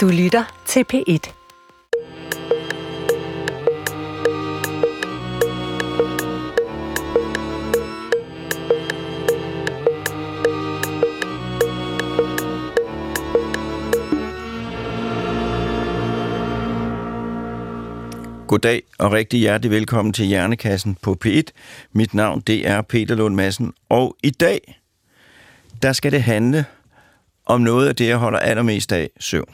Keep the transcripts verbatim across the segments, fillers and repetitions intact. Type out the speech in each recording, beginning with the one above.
Du lytter til P et. Goddag og rigtig hjertelig velkommen til Hjernekassen på P et. Mit navn det er Peter Lund Madsen, og i dag der skal det handle om noget af det, jeg holder allermest af, søvn.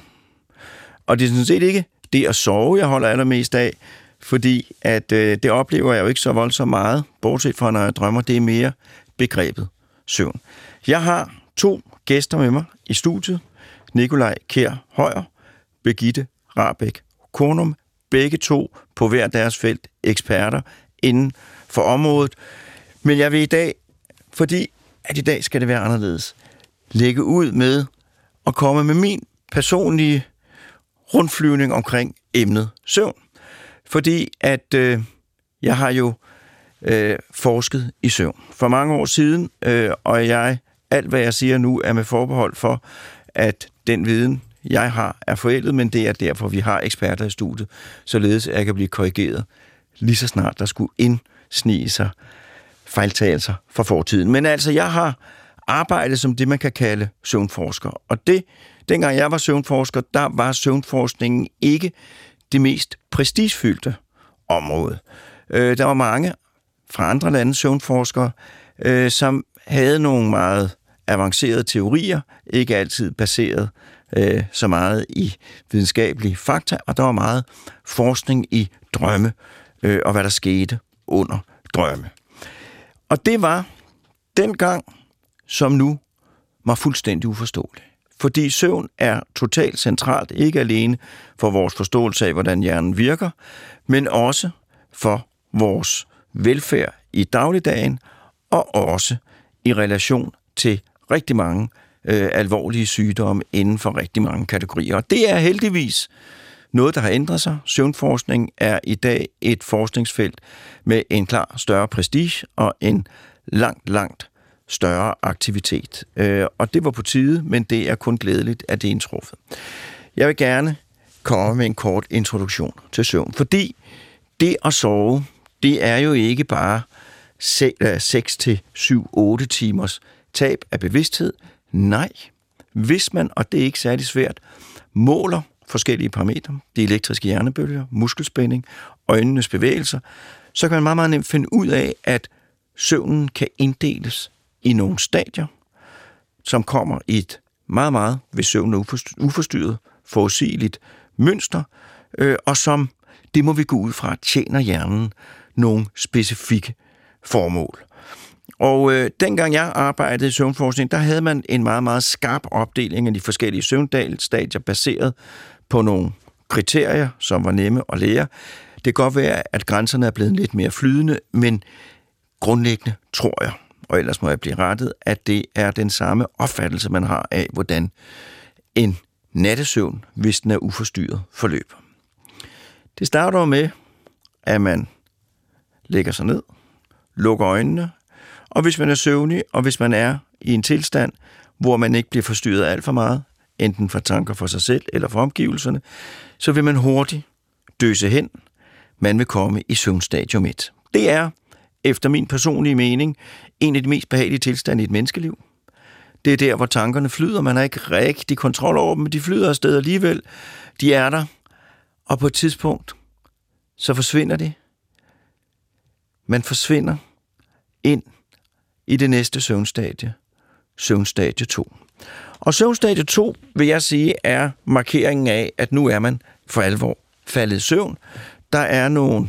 Og det er sådan set ikke det at sove, jeg holder allermest af, fordi at, øh, det oplever jeg jo ikke så voldsomt meget, bortset fra når jeg drømmer, det er mere begrebet søvn. Jeg har to gæster med mig i studiet, Nikolaj Kjær Højer, Birgitte Rabæk Kornum, begge to på hver deres felt eksperter inden for området. Men jeg vil i dag, fordi at i dag skal det være anderledes, lægge ud med at komme med min personlige rundflyvning omkring emnet søvn. Fordi at øh, jeg har jo øh, forsket i søvn for mange år siden, øh, og jeg alt hvad jeg siger nu er med forbehold for, at den viden, jeg har, er forældet, men det er derfor, vi har eksperter i studiet, således at jeg kan blive korrigeret lige så snart, der skulle indsnige sig fejltagelser fra fortiden. Men altså, jeg har arbejdet som det, man kan kalde søvnforsker. Og det, dengang jeg var søvnforsker, der var søvnforskningen ikke det mest prestigefyldte område. Øh, der var mange fra andre lande søvnforskere, øh, som havde nogle meget avancerede teorier, ikke altid baseret øh, så meget i videnskabelige fakta, og der var meget forskning i drømme, øh, og hvad der skete under drømme. Og det var dengang, som nu, mig fuldstændig uforståeligt. Fordi søvn er totalt centralt, ikke alene for vores forståelse af, hvordan hjernen virker, men også for vores velfærd i dagligdagen, og også i relation til rigtig mange øh, alvorlige sygdomme inden for rigtig mange kategorier. Og det er heldigvis noget, der har ændret sig. Søvnforskning er i dag et forskningsfelt med en klar større prestige og en langt, langt større aktivitet. Øh, og det var på tide, men det er kun glædeligt, at det er indtruffet. Jeg vil gerne komme med en kort introduktion til søvn, fordi det at sove, det er jo ikke bare seks til syv otte timers tab af bevidsthed. Nej, hvis man, og det er ikke særlig svært, måler forskellige parametre, de elektriske hjernebølger, muskelspænding, øjnenes bevægelser, så kan man meget, meget nemt finde ud af, at søvnen kan inddeles i nogle stadier, som kommer i et meget, meget, hvis søvnen er uforstyrret, forudsigeligt mønster, øh, og som, det må vi gå ud fra, tjener hjernen nogle specifikke formål. Og øh, dengang jeg arbejdede i søvnforskning, der havde man en meget, meget skarp opdeling af de forskellige søvnstadier baseret på nogle kriterier, som var nemme at lære. Det kan godt være, at grænserne er blevet lidt mere flydende, men grundlæggende tror jeg, og ellers må jeg blive rettet, at det er den samme opfattelse, man har af, hvordan en nattesøvn, hvis den er uforstyrret, forløber. Det starter med, at man lægger sig ned, lukker øjnene, og hvis man er søvnig, og hvis man er i en tilstand, hvor man ikke bliver forstyrret alt for meget, enten fra tanker for sig selv eller fra omgivelserne, så vil man hurtigt døse hen. Man vil komme i søvnstadium et. Det er, efter min personlige mening, en af de mest behagelige tilstande i et menneskeliv. Det er der, hvor tankerne flyder. Man har ikke rigtig kontrol over dem, men de flyder afsted alligevel. De er der, og på et tidspunkt, så forsvinder det. Man forsvinder ind i det næste søvnstadie, søvnstadie to. Og søvnstadie to, vil jeg sige, er markeringen af, at nu er man for alvor faldet i søvn. Der er nogle,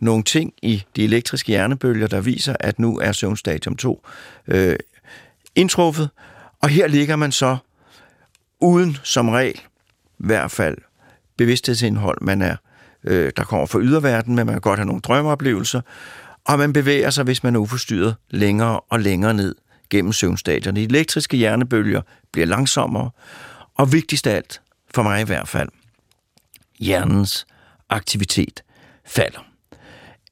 nogle ting i de elektriske hjernebølger, der viser, at nu er søvnstadium to øh, indtruffet, og her ligger man så uden som regel, i hvert fald bevidsthedsindhold, man er, øh, der kommer fra yderverdenen, men man kan godt have nogle drømmeoplevelser, og man bevæger sig, hvis man er uforstyrret, længere og længere ned gennem søvnstadierne. De elektriske hjernebølger bliver langsommere, og vigtigst af alt, for mig i hvert fald, hjernens aktivitet falder.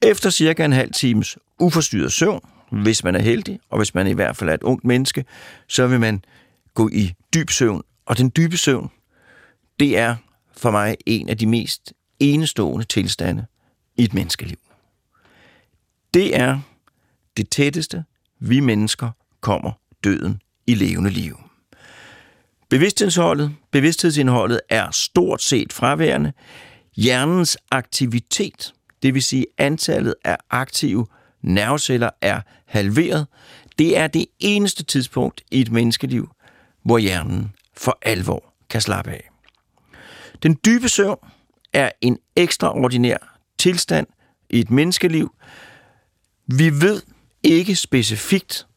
Efter cirka en halv times uforstyrret søvn, hvis man er heldig, og hvis man i hvert fald er et ungt menneske, så vil man gå i dyb søvn, og den dybe søvn, det er for mig en af de mest enestående tilstande i et menneskeliv. Det er det tætteste, vi mennesker kommer døden i levende liv. Bevidsthedsindholdet, bevidsthedsindholdet er stort set fraværende. Hjernens aktivitet, det vil sige antallet af aktive nerveceller, er halveret. Det er det eneste tidspunkt i et menneskeliv, hvor hjernen for alvor kan slappe af. Den dybe søvn er en ekstraordinær tilstand i et menneskeliv. Vi ved ikke specifikt,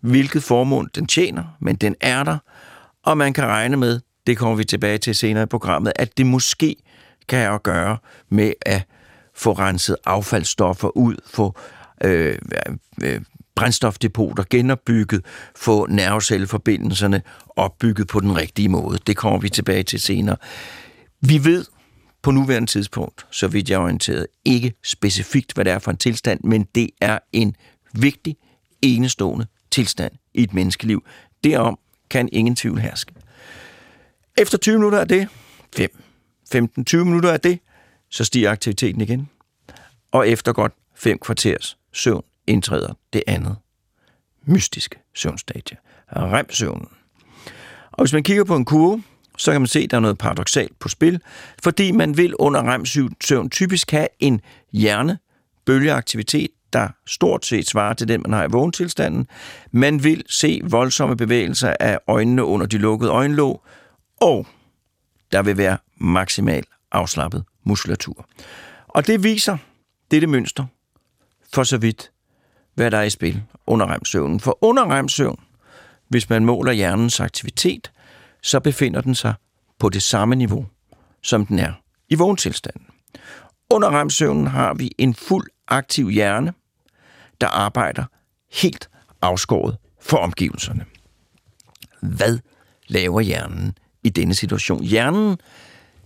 hvilket formål den tjener, men den er der, og man kan regne med, det kommer vi tilbage til senere i programmet, at det måske kan have at gøre med at få renset affaldsstoffer ud, få øh, øh, brændstofdepoter genopbygget, få nervecelleforbindelserne opbygget på den rigtige måde. Det kommer vi tilbage til senere. Vi ved på nuværende tidspunkt, så vidt jeg er orienteret, ikke specifikt, hvad det er for en tilstand, men det er en vigtig, enestående tilstand i et menneskeliv. Derom kan ingen tvivl herske. Efter tyve minutter er det fem, femten, tyve minutter er det, så stiger aktiviteten igen. Og efter godt fem kvarters søvn indtræder det andet mystiske søvnstadie, R E M-søvnen. Og hvis man kigger på en kurve, så kan man se, at der er noget paradoksalt på spil, fordi man vil under R E M-søvn typisk have en hjernebølgeaktivitet, der stort set svarer til den, man har i vågentilstanden. Man vil se voldsomme bevægelser af øjnene under de lukkede øjenlåg, og der vil være maksimal afslappet muskulatur. Og det viser, det er det mønster, for så vidt, hvad der er i spil under R E M-søvnen. For under R E M-søvn, hvis man måler hjernens aktivitet, så befinder den sig på det samme niveau, som den er i vågentilstanden. Under R E M-søvnen har vi en fuld aktiv hjerne, der arbejder helt afskåret for omgivelserne. Hvad laver hjernen i denne situation? Hjernen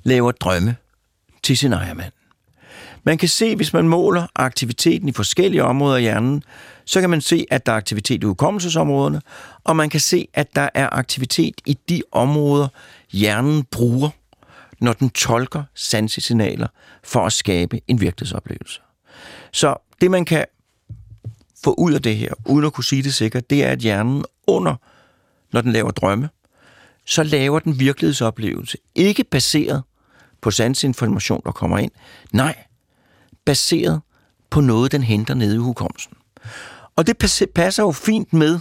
laver drømme til sin ejermand. Man kan se, hvis man måler aktiviteten i forskellige områder af hjernen, så kan man se, at der er aktivitet i hukommelsesområderne, og man kan se, at der er aktivitet i de områder, hjernen bruger, når den tolker sansesignaler for at skabe en virkelighedsoplevelse. Så det, man kan få ud af det her, uden at kunne sige det sikkert, det er, at hjernen under, når den laver drømme, så laver den virkelighedsoplevelse. Ikke baseret på sansinformation, der kommer ind. Nej, baseret på noget, den henter nede i hukommelsen. Og det passer jo fint med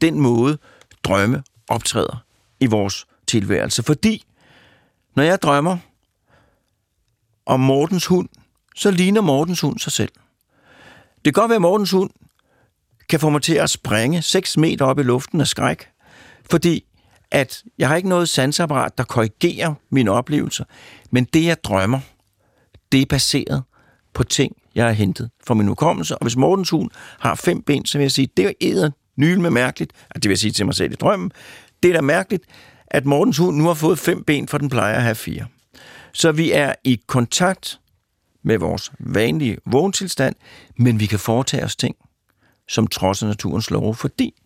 den måde, drømme optræder i vores tilværelse. Fordi, når jeg drømmer om Mortens hund, så ligner Mortens hund sig selv. Det kan godt være, at Mortens hund kan få mig til at springe seks meter op i luften af skræk, fordi at jeg har ikke noget sansapparat, der korrigerer mine oplevelser, men det, jeg drømmer, det er baseret på ting, jeg har hentet fra min hukommelse. Og hvis Mortens hund har fem ben, så vil jeg sige, det er æder nylig med mærkeligt, at det vil jeg sige til mig selv i drømmen, det er da mærkeligt, at Mortens hund nu har fået fem ben, for den plejer at have fire. Så vi er i kontakt med vores vanlige vågentilstand, men vi kan foretage os ting, som trodser naturens love, fordi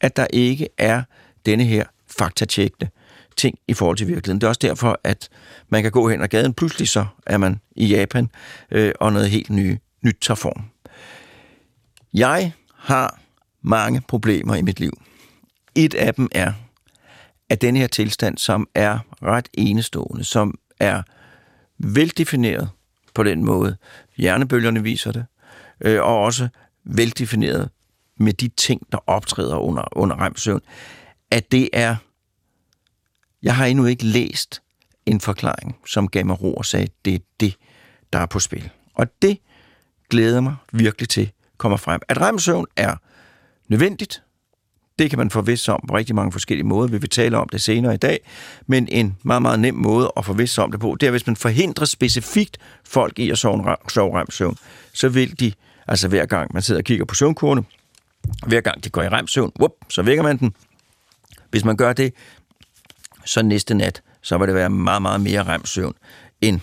at der ikke er denne her faktatjekkende ting i forhold til virkeligheden. Det er også derfor, at man kan gå hen ad gaden, pludselig så er man i Japan, øh, og noget helt nye, nyt tager form. Jeg har mange problemer i mit liv. Et af dem er, at denne her tilstand, som er ret enestående, som er veldefineret på den måde, hjernebølgerne viser det, øh, og også veldefineret med de ting, der optræder under, under R E M-søvn, at det er, jeg har endnu ikke læst en forklaring, som gav mig ro og sagde, det er det, der er på spil. Og det glæder mig virkelig til, kommer frem. At R E M-søvn er nødvendigt, det kan man forvisse om på rigtig mange forskellige måder. Vi vil tale om det senere i dag, men en meget, meget nem måde at forvisse om det på, det er, hvis man forhindrer specifikt folk i at sove R E M-søvn, så vil de, altså hver gang man sidder og kigger på søvnkurvene, hver gang de går i R E M-søvn, whoop, så vækker man den. Hvis man gør det, så næste nat, så vil det være meget, meget mere R E M-søvn, end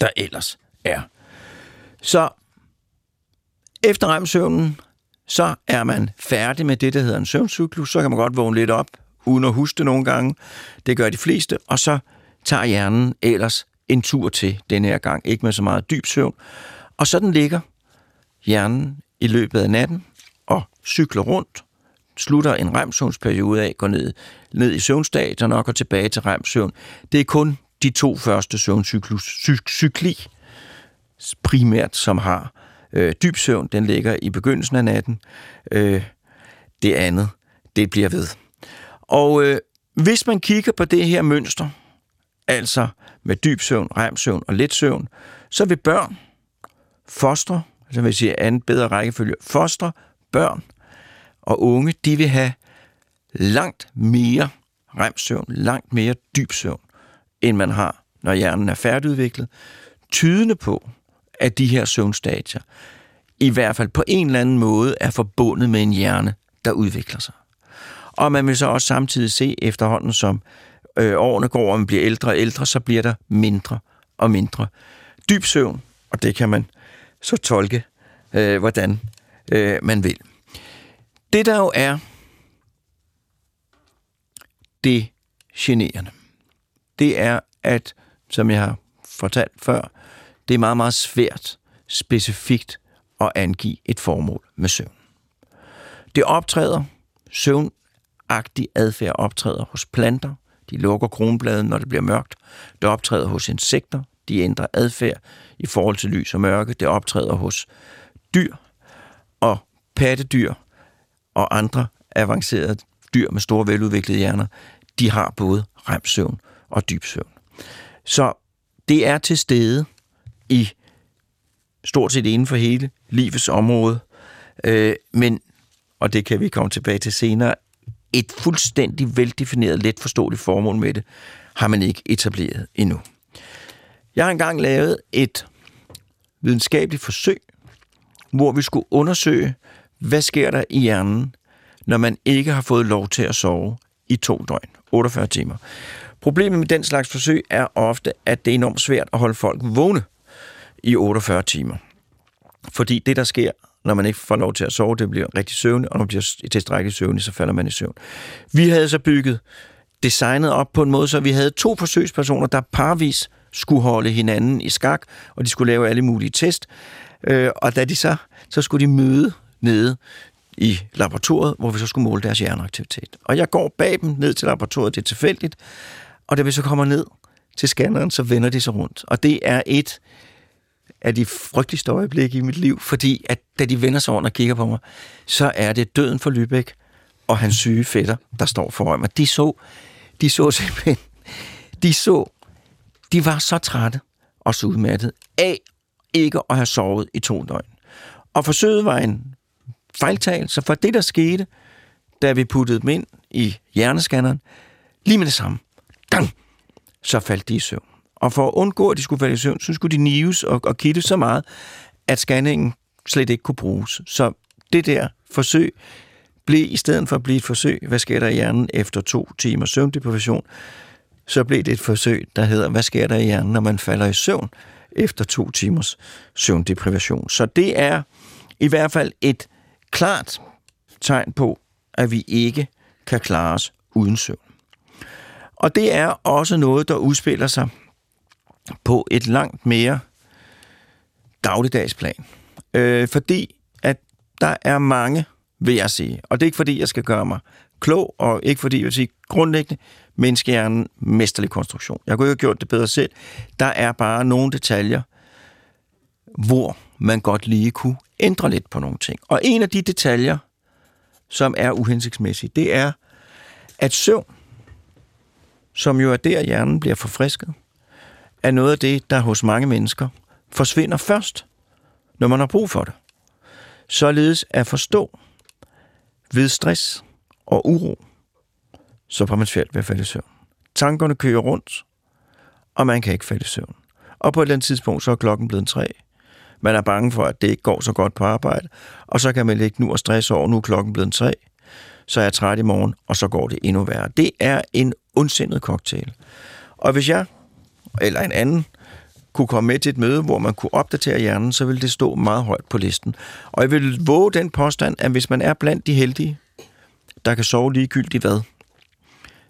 der ellers er. Så efter R E M-søvnen, så er man færdig med det, der hedder en søvncyklus, så kan man godt vågne lidt op, uden at huske nogle gange. Det gør de fleste, og så tager hjernen ellers en tur til denne her gang, ikke med så meget dyb søvn. Og sådan ligger hjernen i løbet af natten og cykler rundt, slutter en remsøvnsperiode af, går ned, ned i søvnstadiet og går tilbage til remsøvn. Det er kun de to første søvncykli primært, som har øh, dyb søvn. Den ligger i begyndelsen af natten. Øh, det andet, det bliver ved. Og øh, hvis man kigger på det her mønster, altså med dyb søvn, remsøvn og let søvn, så vil børn, foster, så vil jeg sige anden bedre rækkefølge, foster, børn og unge, de vil have langt mere remsøvn, langt mere dyb søvn, end man har, når hjernen er færdigudviklet, tydende på, at de her søvnstadier i hvert fald på en eller anden måde er forbundet med en hjerne, der udvikler sig. Og man vil så også samtidig se efterhånden, som øh, årene går, og man bliver ældre og ældre, så bliver der mindre og mindre dyb søvn, og det kan man så tolke, øh, hvordan øh, man vil. Det der jo er det generende, det er, at, som jeg har fortalt før, det er meget, meget svært specifikt at angive et formål med søvn. Det optræder, søvnagtig adfærd optræder hos planter, de lukker kronbladen, når det bliver mørkt. Det optræder hos insekter, de ændrer adfærd i forhold til lys og mørke. Det optræder hos dyr og pattedyr og andre avancerede dyr med store veludviklede hjerner. De har både remsøvn og dybsøvn. Så det er til stede i stort set inden for hele livets område, øh, men, og det kan vi komme tilbage til senere, et fuldstændig veldefineret, let forståeligt formål med det, har man ikke etableret endnu. Jeg har engang lavet et videnskabeligt forsøg, hvor vi skulle undersøge, hvad sker der i hjernen, når man ikke har fået lov til at sove i to døgn, otteogfyrre timer. Problemet med den slags forsøg er ofte, at det er enormt svært at holde folk vågne i otteogfyrre timer. Fordi det, der sker, når man ikke får lov til at sove, det bliver rigtig søvnig, og når man bliver tilstrækkeligt søvnig, så falder man i søvn. Vi havde så bygget designet op på en måde, så vi havde to forsøgspersoner, der parvis skulle holde hinanden i skak, og de skulle lave alle mulige test. Og da de så, så skulle de møde nede i laboratoriet, hvor vi så skulle måle deres hjerneaktivitet. Og jeg går bag dem ned til laboratoriet, det er tilfældigt, og da vi så kommer ned til scanneren, så vender de sig rundt. Og det er et af de frygteligste øjeblikke i mit liv, fordi at da de vender sig rundt og kigger på mig, så er det døden for Lübeck og hans syge fætter, der står foran mig. De så, de så simpelthen, de så, de var så trætte og så udmattede af ikke at have sovet i to døgn. Og forsøget var en fejltagelse, for det der skete, da vi puttede dem ind i hjerneskanneren, lige med det samme, gang, så faldt de i søvn. Og for at undgå, at de skulle falde i søvn, så skulle de nives og, og kitte så meget, at scanningen slet ikke kunne bruges. Så det der forsøg blev, i stedet for at blive et forsøg, hvad sker der i hjernen efter to timer søvndeprivation, så blev det et forsøg, der hedder, hvad sker der i hjernen, når man falder i søvn efter to timers søvndeprivation. Så det er i hvert fald et klart tegn på, at vi ikke kan klare os uden søvn. Og det er også noget, der udspiller sig på et langt mere dagligdagsplan. Øh, fordi at der er mange, vil jeg sige, og det er ikke fordi, jeg skal gøre mig klog, og ikke fordi, jeg vil sige, grundlæggende menneskehjernen, mesterlig konstruktion. Jeg kunne jo have gjort det bedre selv. Der er bare nogle detaljer, hvor man godt lige kunne ændre lidt på nogle ting. Og en af de detaljer, som er uhensigtsmæssige, det er, at søvn, som jo er der, hjernen bliver forfrisket, er noget af det, der hos mange mennesker forsvinder først, når man har brug for det. Således at forstå ved stress og uro, så får man svært ved at falde i søvn. Tankerne kører rundt, og man kan ikke falde i søvn. Og på et eller andet tidspunkt, så er klokken blevet tre. Man er bange for, at det ikke går så godt på arbejde, og så kan man ligge nu og stresse over, nu er klokken blevet tre, så er jeg træt i morgen, og så går det endnu værre. Det er en ondsindet cocktail. Og hvis jeg, eller en anden, kunne komme med til et møde, hvor man kunne opdatere hjernen, så ville det stå meget højt på listen. Og jeg vil våge den påstand, at hvis man er blandt de heldige, der kan sove ligegyldigt hvad,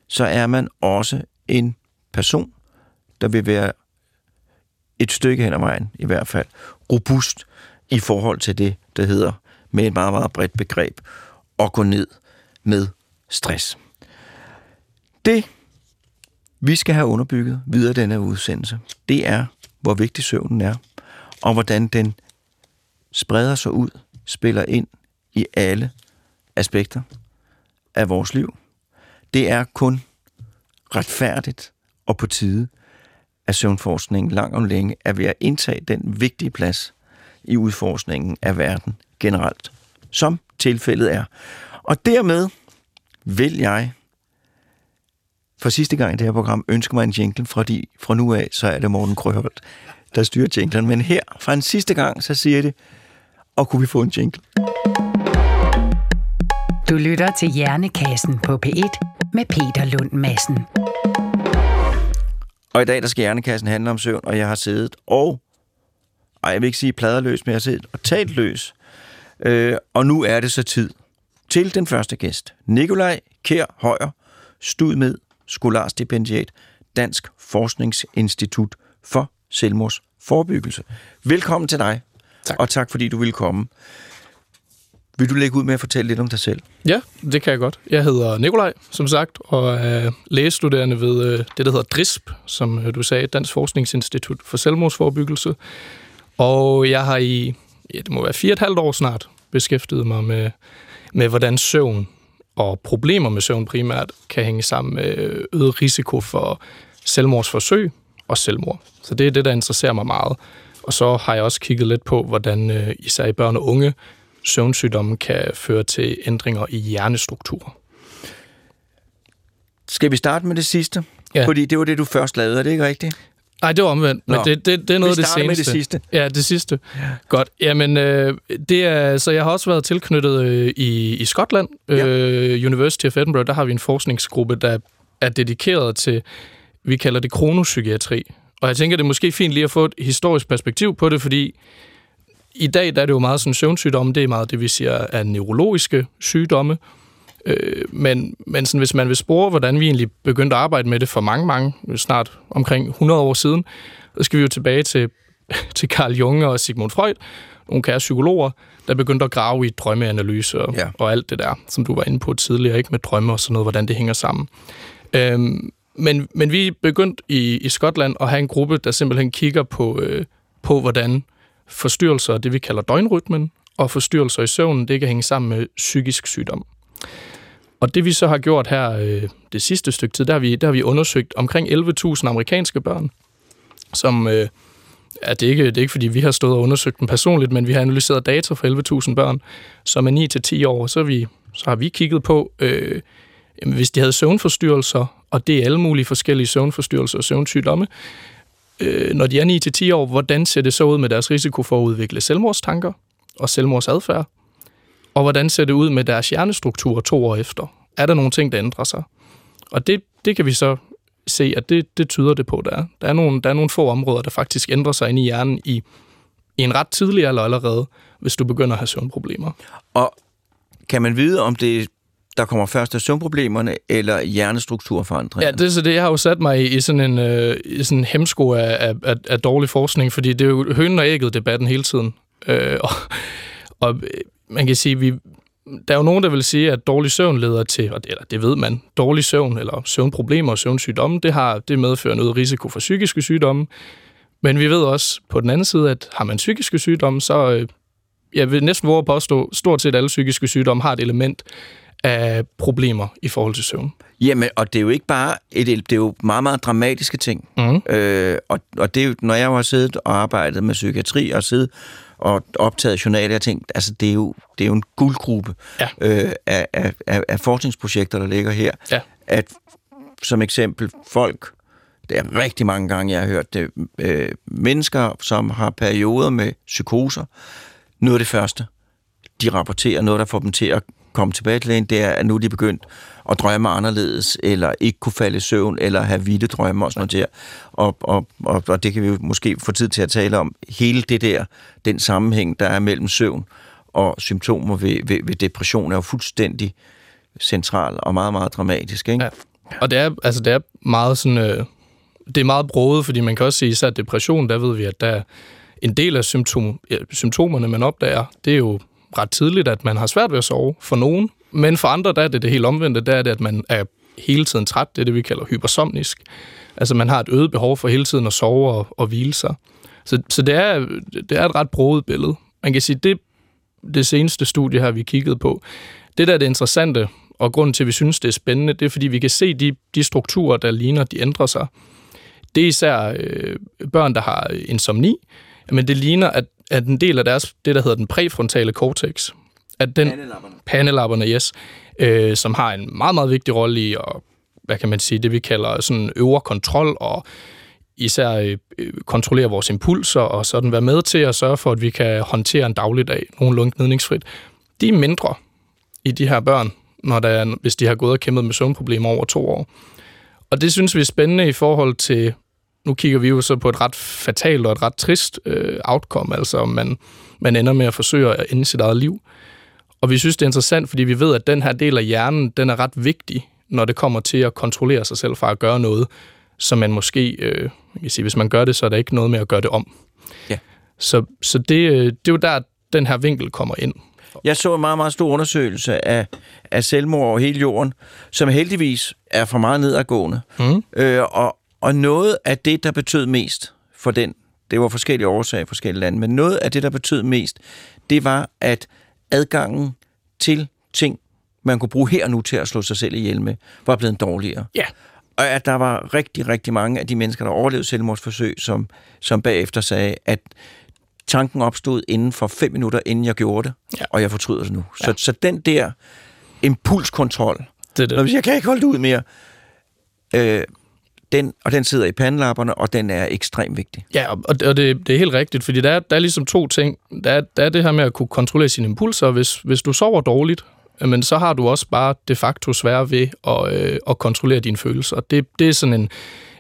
så er man også en person, der vil være et stykke hen ad vejen, i hvert fald robust i forhold til det, der hedder med et meget, meget bredt begreb, at gå ned med stress. Det, vi skal have underbygget videre denne udsendelse, det er, hvor vigtig søvnen er, og hvordan den spreder sig ud, spiller ind i alle aspekter af vores liv. Det er kun retfærdigt og på tide, at søvnforskningen langt om længe er ved at indtage den vigtige plads i udforskningen af verden generelt, som tilfældet er. Og dermed vil jeg for sidste gang i det her program ønske mig en jingle, fordi fra nu af, så er det Morten Krøvoldt, der styrer jinglen. Men her, fra en sidste gang, så siger det, og kunne vi få en jingle? Du lytter til Hjernekassen på P et med Peter Lund Madsen. Og i dag, der skal Hjernekassen handle om søvn, og jeg har siddet og, og jeg vil ikke sige pladerløs, men jeg har siddet og talt løs. Øh, og nu er det så tid til den første gæst. Nikolaj Kjær Højer, studiemed, skolarstipendiat, Dansk Forskningsinstitut for Selvmordsforebyggelse. Velkommen til dig, tak. Og tak fordi du ville komme. Vil du lægge ud med at fortælle lidt om dig selv? Ja, det kan jeg godt. Jeg hedder Nikolaj, som sagt, og er lægestuderende ved det, der hedder D R I S P, som du sagde, Dansk Forskningsinstitut for Selvmordsforebyggelse. Og jeg har i, ja, det må være fire og et halvt år snart, beskæftiget mig med, med hvordan søvn og problemer med søvn primært kan hænge sammen med øget risiko for selvmordsforsøg og selvmord. Så det er det, der interesserer mig meget. Og så har jeg også kigget lidt på, hvordan især i børn og unge, søvnsygdomme kan føre til ændringer i hjernestrukturer. Skal vi starte med det sidste? Ja. Fordi det var det, du først lavede, er det ikke rigtigt? Nej, det var omvendt, men det, det, det er noget af det seneste. Vi starter med det sidste. Ja, det sidste. Ja. Godt. Jamen, øh, det er, så jeg har også været tilknyttet øh, i, i Skotland. Ja. Øh, University of Edinburgh, der har vi en forskningsgruppe, der er dedikeret til, vi kalder det kronopsykiatri. Og jeg tænker, det er måske fint lige at få et historisk perspektiv på det, fordi i dag der er det jo meget sådan søvnsygdomme, det er meget det, vi siger er neurologiske sygdomme. Øh, men men sådan, hvis man vil spore, hvordan vi egentlig begyndte at arbejde med det for mange, mange, snart omkring hundrede år siden, så skal vi jo tilbage til, til Carl Jung og Sigmund Freud, nogle kære psykologer, der begyndte at grave i drømmeanalyser og, ja. og alt det der, som du var inde på tidligere, ikke med drømme og sådan noget, hvordan det hænger sammen. Øh, men, men vi begyndte i, i Skotland at have en gruppe, der simpelthen kigger på, øh, på hvordan forstyrrelser af det, vi kalder døgnrytmen, og forstyrrelser i søvnen, det kan hænge sammen med psykisk sygdom. Og det vi så har gjort her øh, det sidste stykke tid, der har vi, der har vi undersøgt omkring elleve tusind amerikanske børn, som, øh, er det, ikke, det er ikke fordi vi har stået og undersøgt dem personligt, men vi har analyseret data for elleve tusind børn, som er ni til ti år, så, vi, så har vi kigget på, øh, hvis de havde søvnforstyrrelser, og det er alle mulige forskellige søvnforstyrrelser og søvnsygdomme, Øh, når de er ni til ti år, hvordan ser det så ud med deres risiko for at udvikle selvmordstanker og selvmordsadfærd? Og hvordan ser det ud med deres hjernestruktur to år efter? Er der nogle ting, der ændrer sig? Og det, det kan vi så se, at det, det tyder det på, der er. Der er, nogle, der er nogle få områder, der faktisk ændrer sig inde i hjernen i, i en ret tidlig alder allerede, hvis du begynder at have søvnproblemer. Og kan man vide, om det der kommer først af søvnproblemerne eller hjernestrukturforandringer? Ja, det er så det. Jeg har jo sat mig i, i sådan en, øh, i sådan en hemsko af, af, af dårlig forskning, fordi det er jo hønen og ægget debatten hele tiden. Øh, og, og man kan sige, vi, der er jo nogen, der vil sige, at dårlig søvn leder til, og det, eller det ved man, dårlig søvn eller søvnproblemer og søvnsygdomme, det, har, det medfører noget risiko for psykiske sygdomme. Men vi ved også på den anden side, at har man psykiske sygdomme, så øh, jeg vil næsten våge påstå, stort set alle psykiske sygdomme har et element af problemer i forhold til søvn. Jamen, og det er jo ikke bare et, det er jo meget, meget dramatiske ting. Mm. Øh, og, og det er jo, når jeg har siddet og arbejdet med psykiatri og siddet og optaget journaler, jeg tænkte, altså det er jo, det er jo en guldgruppe ja. øh, af, af, af forskningsprojekter, der ligger her. Ja. At som eksempel folk, det er rigtig mange gange, jeg har hørt det, øh, mennesker, som har perioder med psykoser, noget af det første, de rapporterer, noget der får dem til at komme tilbage til en, det er, at nu er de begyndt at drømme anderledes, eller ikke kunne falde i søvn, eller have vilde drømme og sådan noget der. Og, og, og, og det kan vi måske få tid til at tale om. Hele det der, den sammenhæng, der er mellem søvn og symptomer ved, ved, ved depression, er jo fuldstændig central og meget, meget dramatisk, ikke? Ja. Og det er, altså det er meget sådan, øh, det er meget broget, fordi man kan også sige, især depression, der ved vi, at der er en del af symptom, ja, symptomerne, man opdager, det er jo ret tidligt, at man har svært ved at sove for nogen, men for andre, der er det det helt omvendte, der er det, at man er hele tiden træt, det er det, vi kalder hypersomnisk. Altså man har et øget behov for hele tiden at sove og, og hvile sig. Så, så det, er, det er et ret broget billede. Man kan sige, det det seneste studie her, vi kiggede på, det der er det interessante, og grunden til, at vi synes, det er spændende, det er, fordi vi kan se de, de strukturer, der ligner, de ændrer sig. Det er især øh, børn, der har insomni, men det ligner, at, at en del af deres, det der hedder den præfrontale cortex, at den pandelapperne, yes, øh, som har en meget, meget vigtig rolle i, og, hvad kan man sige, det vi kalder sådan øvre kontrol, og især øh, kontrollere vores impulser, og sådan være med til at sørge for, at vi kan håndtere en dagligdag nogenlunde gnidningsfrit. De er mindre i de her børn, når der er, hvis de har gået og kæmpet med søvnproblemer over to år. Og det synes vi er spændende i forhold til, nu kigger vi jo så på et ret fatalt og et ret trist øh, outcome, altså man, man ender med at forsøge at ende sit eget liv. Og vi synes, det er interessant, fordi vi ved, at den her del af hjernen, den er ret vigtig, når det kommer til at kontrollere sig selv fra at gøre noget, som man måske, øh, man kan sige, hvis man gør det, så er der ikke noget med at gøre det om. Ja. Så, så det, det er jo der, den her vinkel kommer ind. Jeg så en meget, meget stor undersøgelse af, af selvmord over hele jorden, som heldigvis er for meget nedadgående. Mm. Øh, og, og noget af det, der betød mest for den, det var forskellige årsager i forskellige lande, men noget af det, der betød mest, det var, at adgangen til ting, man kunne bruge her og nu til at slå sig selv ihjel med, var blevet dårligere. Ja. Yeah. Og at der var rigtig, rigtig mange af de mennesker, der overlevede selvmordsforsøg, som, som bagefter sagde, at tanken opstod inden for fem minutter, inden jeg gjorde det, ja. Og jeg fortryder det nu. Ja. Så, så den der impulskontrol, det det. Når jeg kan ikke holde det ud mere, øh, den, og den sidder i pandelapperne, og den er ekstremt vigtig. Ja, og det, og det, det er helt rigtigt, fordi der er, der er ligesom to ting. Der er, der er det her med at kunne kontrollere sine impulser, hvis, hvis du sover dårligt, men så har du også bare de facto svært ved at, øh, at kontrollere dine følelser. Det, det er sådan en,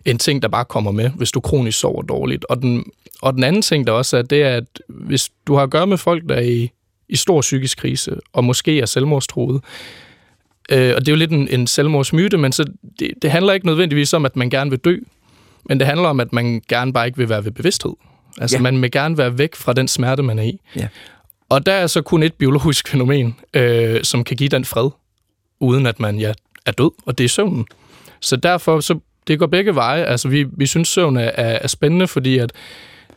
en ting, der bare kommer med, hvis du kronisk sover dårligt. Og den, og den anden ting, der også er, det er, at hvis du har at gøre med folk, der er i, i stor psykisk krise, og måske er selvmordstruede, øh, og det er jo lidt en, en selvmordsmyte, men så det, det handler ikke nødvendigvis om, at man gerne vil dø, men det handler om, at man gerne bare ikke vil være ved bevidsthed. Altså, ja. Man vil gerne være væk fra den smerte, man er i. Ja. Og der er så kun et biologisk fænomen, øh, som kan give den fred, uden at man ja, er død, og det er søvnen. Så derfor, så det går begge veje. Altså, vi, vi synes, søvn er, er spændende, fordi at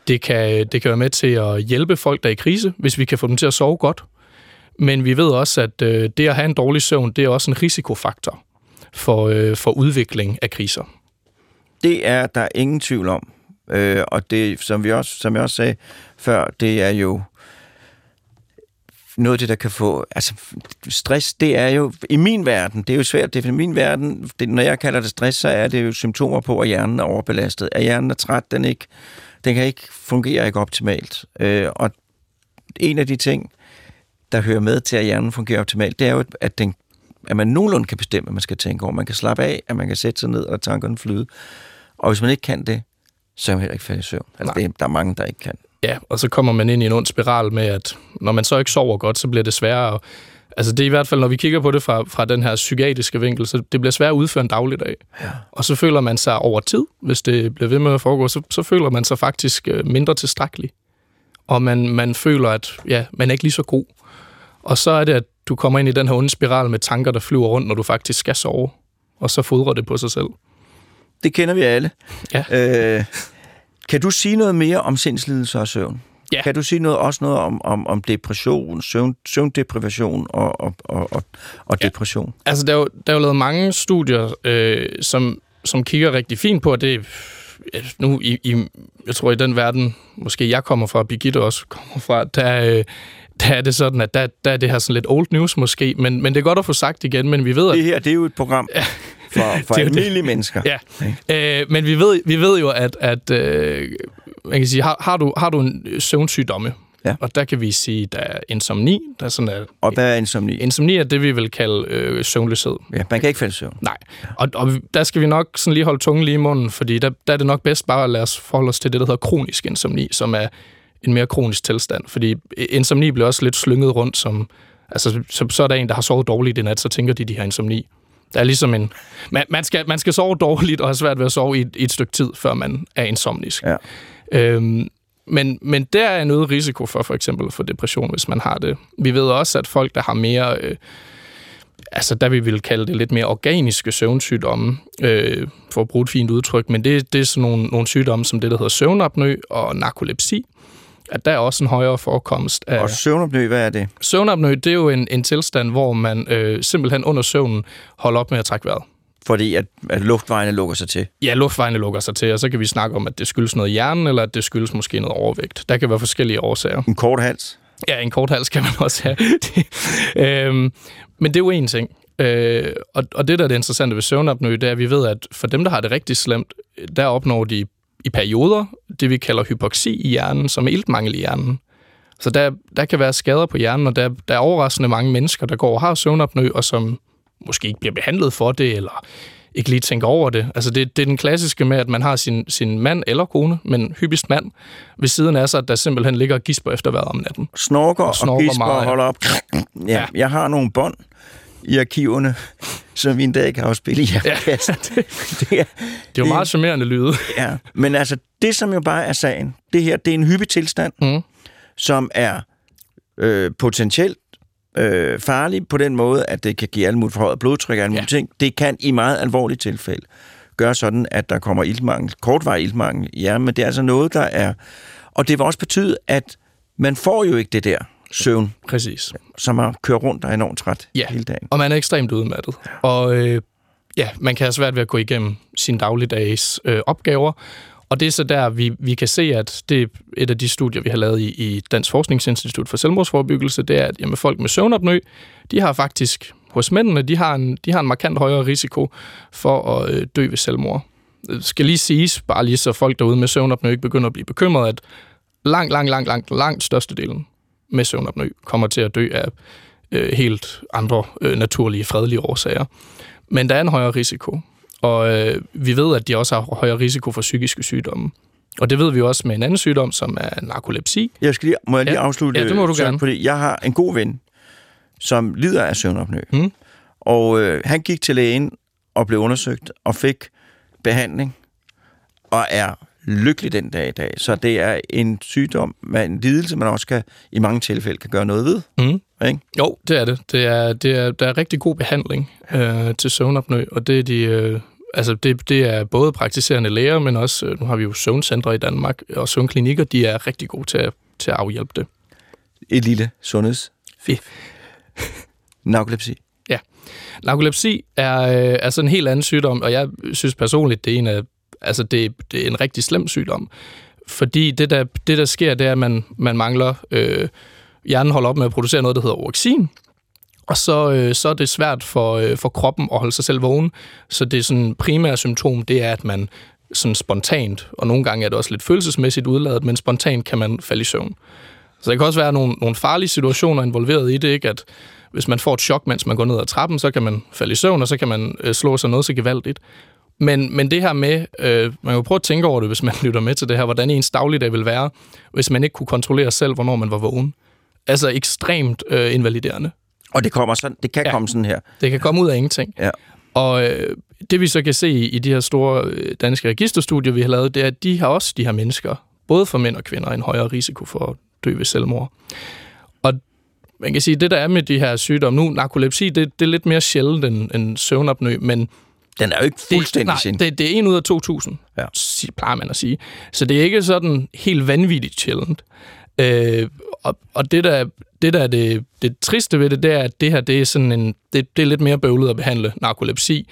det, kan, det kan være med til at hjælpe folk, der er i krise, hvis vi kan få dem til at sove godt. Men vi ved også, at øh, det at have en dårlig søvn, det er også en risikofaktor for, øh, for udvikling af kriser. Det er der ingen tvivl om. Øh, og det, som, vi også, som jeg også sagde før, det er jo noget af det, der kan få... Altså, stress, det er jo... I min verden, det er jo svært. Det er i min verden, det, når jeg kalder det stress, så er det jo symptomer på, at hjernen er overbelastet. At hjernen er træt, den, ikke, den kan ikke fungere ikke optimalt. Øh, og en af de ting, der hører med til, at hjernen fungerer optimalt, det er jo, at, den, at man nogenlunde kan bestemme, at man skal tænke over. Man kan slappe af, at man kan sætte sig ned, og tankerne flyde. Og hvis man ikke kan det, så er man heller ikke faldet i søvn. Altså, det, der er mange, der ikke kan. Ja, og så kommer man ind i en ond spiral med, at når man så ikke sover godt, så bliver det sværere. Altså det er i hvert fald, når vi kigger på det fra, fra den her psykiatriske vinkel, så det bliver svært at udføre en dagligdag. Ja. Og så føler man sig over tid, hvis det bliver ved med at foregå, så, så føler man sig faktisk mindre tilstrækkelig. Og man, man føler, at ja, man er ikke lige så god. Og så er det, at du kommer ind i den her onde spiral med tanker, der flyver rundt, når du faktisk skal sove. Og så fodrer det på sig selv. Det kender vi alle. Ja. Øh... Kan du sige noget mere om sindslidelser og søvn? Ja. Kan du sige noget, også noget om, om, om depression, søvn, søvndeprivation og, og, og, og depression? Ja. Altså, der er jo, der er jo lavet mange studier, øh, som, som kigger rigtig fint på, at det nu, i, i, jeg tror i den verden, måske jeg kommer fra, Birgitte også kommer fra, der, øh, der er det sådan, at der, der er det her sådan lidt old news måske, men, men det er godt at få sagt igen, men vi ved, at... Det her, det er jo et program... Ja. For, for almindelige mennesker. Ja. Okay. Øh, men vi ved, vi ved jo, at, at øh, man kan sige, har, har, du, har du en søvnsygdomme, ja. Og der kan vi sige, der er insomni. Der er sådan, at, og hvad er insomni? Insomni er det, vi vil kalde øh, søvnløshed. Ja, man kan ikke falde søvn. Nej, og, og der skal vi nok sådan lige holde tungen lige i munden, fordi der, der er det nok bedst bare at lade os forholde os til det, der hedder kronisk insomni, som er en mere kronisk tilstand. Fordi insomni bliver også lidt slynget rundt som, altså så, så er der en, der har sovet dårligt i nat, så tænker de, de har insomni. Der er ligesom en... Man, man, skal, man skal sove dårligt og have svært ved at sove i et, et stykke tid, før man er insomnisk. Ja. Øhm, men, men der er noget risiko for, for eksempel for depression, hvis man har det. Vi ved også, at folk, der har mere... Øh, altså, der vi vil kalde det lidt mere organiske søvnsygdomme, øh, for at bruge et fint udtryk, men det, det er sådan nogle, nogle sygdomme, som det, der hedder søvnapnø og narkolepsi, at der er også en højere forekomst af... Og søvnapnø, hvad er det? Søvnapnø, det er jo en, en tilstand, hvor man øh, simpelthen under søvnen holder op med at trække vejret. Fordi at, at luftvejene lukker sig til? Ja, luftvejene lukker sig til, og så kan vi snakke om, at det skyldes noget i hjernen, eller at det skyldes måske noget overvægt. Der kan være forskellige årsager. En kort hals? Ja, en kort hals kan man også have. det, øh, men det er jo en ting. Øh, og, og det, der er det interessante ved søvnapnø, det er, at vi ved, at for dem, der har det rigtig slemt, der opnår de i perioder det, vi kalder hypoksi i hjernen, som er iltmangel i hjernen. Så der, der kan være skader på hjernen, og der, der er overraskende mange mennesker, der går og har søvnapnø, og som måske ikke bliver behandlet for det, eller ikke lige tænker over det. Altså det, det er den klassiske med, at man har sin, sin mand eller kone, men hyppigst mand, ved siden af sig, der simpelthen ligger og gisper efter vejret om natten. Snorker og, snorker og gisper og holder op. Ja, ja. Jeg har nogle bånd i arkiverne, som vi en dag kan afspille i Hjernekassen. Ja. det, det er jo meget charmerende lyde. Ja, men altså det, som jo bare er sagen, det her, det er en hyppig tilstand, mm. som er øh, potentielt øh, farlig på den måde, at det kan give alle mulige forhøjet blodtryk og alle mulige ja. ting. Det kan i meget alvorlige tilfælde gøre sådan, at der kommer iltmangel, kortvarig iltmangel i hjernen, men det er altså noget, der er... Og det vil også betyde, at man får jo ikke det der søvn, præcis, som er kører rundt og er enormt træt ja. hele dagen. Og man er ekstremt udmattet. Og øh, ja, man kan have svært ved at gå igennem sine dagligdages øh, opgaver. Og det er så der, vi, vi kan se, at det er et af de studier, vi har lavet i, i Dansk Forskningsinstitut for Selvmordsforebyggelse, det er, at jamen, folk med søvnapnø, de har faktisk hos mændene, de har en, de har en markant højere risiko for at øh, dø ved selvmord. Det skal lige siges, bare lige så folk derude med søvnapnø ikke begynder at blive bekymret, at langt, langt, langt, langt, langt størstedelen med søvnapnø kommer til at dø af øh, helt andre øh, naturlige, fredelige årsager. Men der er en højere risiko, og øh, vi ved, at de også har højere risiko for psykiske sygdomme. Og det ved vi også med en anden sygdom, som er narkolepsi. Jeg skal lige, må jeg lige ja, afslutte? Ja, det må du gerne. Fordi jeg har en god ven, som lider af søvnapnø, hmm. og øh, han gik til lægen og blev undersøgt og fik behandling og er lykkelig den dag i dag. Så det er en sygdom, en lidelse, man også kan, i mange tilfælde kan gøre noget ved. Mm. Ikke? Jo, det er det. Det er, det er, der er rigtig god behandling øh, til søvnapnø, og det er, de, øh, altså det, det er både praktiserende læger, men også, nu har vi jo søvncentre i Danmark, og søvnklinikker, de er rigtig gode til at, til at afhjælpe det. Et lille sundheds... Narkolepsi. Ja. Narkolepsi er, er sådan en helt anden sygdom, og jeg synes personligt, det er en af Altså, det, det er en rigtig slem sygdom. Fordi det, der, det, der sker, det er, at man, man mangler... Øh, hjernen holder op med at producere noget, der hedder orexin. Og så, øh, så er det svært for, øh, for kroppen at holde sig selv vågen. Så det sådan, primære symptom, det er, at man sådan spontant, og nogle gange er det også lidt følelsesmæssigt udladet, men spontant kan man falde i søvn. Så der kan også være nogle, nogle farlige situationer involveret i det, ikke? At hvis man får et chok, mens man går ned ad trappen, så kan man falde i søvn, og så kan man øh, slå sig noget så gevaldigt. Men, men det her med, øh, man kan jo prøve at tænke over det, hvis man lytter med til det her, hvordan ens dagligdag ville være, hvis man ikke kunne kontrollere selv, hvornår man var vågen. Altså ekstremt øh, invaliderende. Og det, kommer sådan, det kan ja, komme sådan her. Det kan komme ud af ingenting. Ja. Og øh, det vi så kan se i de her store danske registerstudier, vi har lavet, det er, at de har også, de her mennesker, både for mænd og kvinder, en højere risiko for at dø ved selvmord. Og man kan sige, det der er med de her sygdomme nu, narkolepsi, det, det er lidt mere sjældent end, end søvnapnø, men den er jo ikke fuldstændig det, sin. Nej, det, det er en ud af to tusind, ja. plejer man at sige. Så det er ikke sådan helt vanvittigt sjældent. Øh, og og det, der, det, der er det, det triste ved det, det er, at det her det er, sådan en, det, det er lidt mere bøvlet at behandle narkolepsi,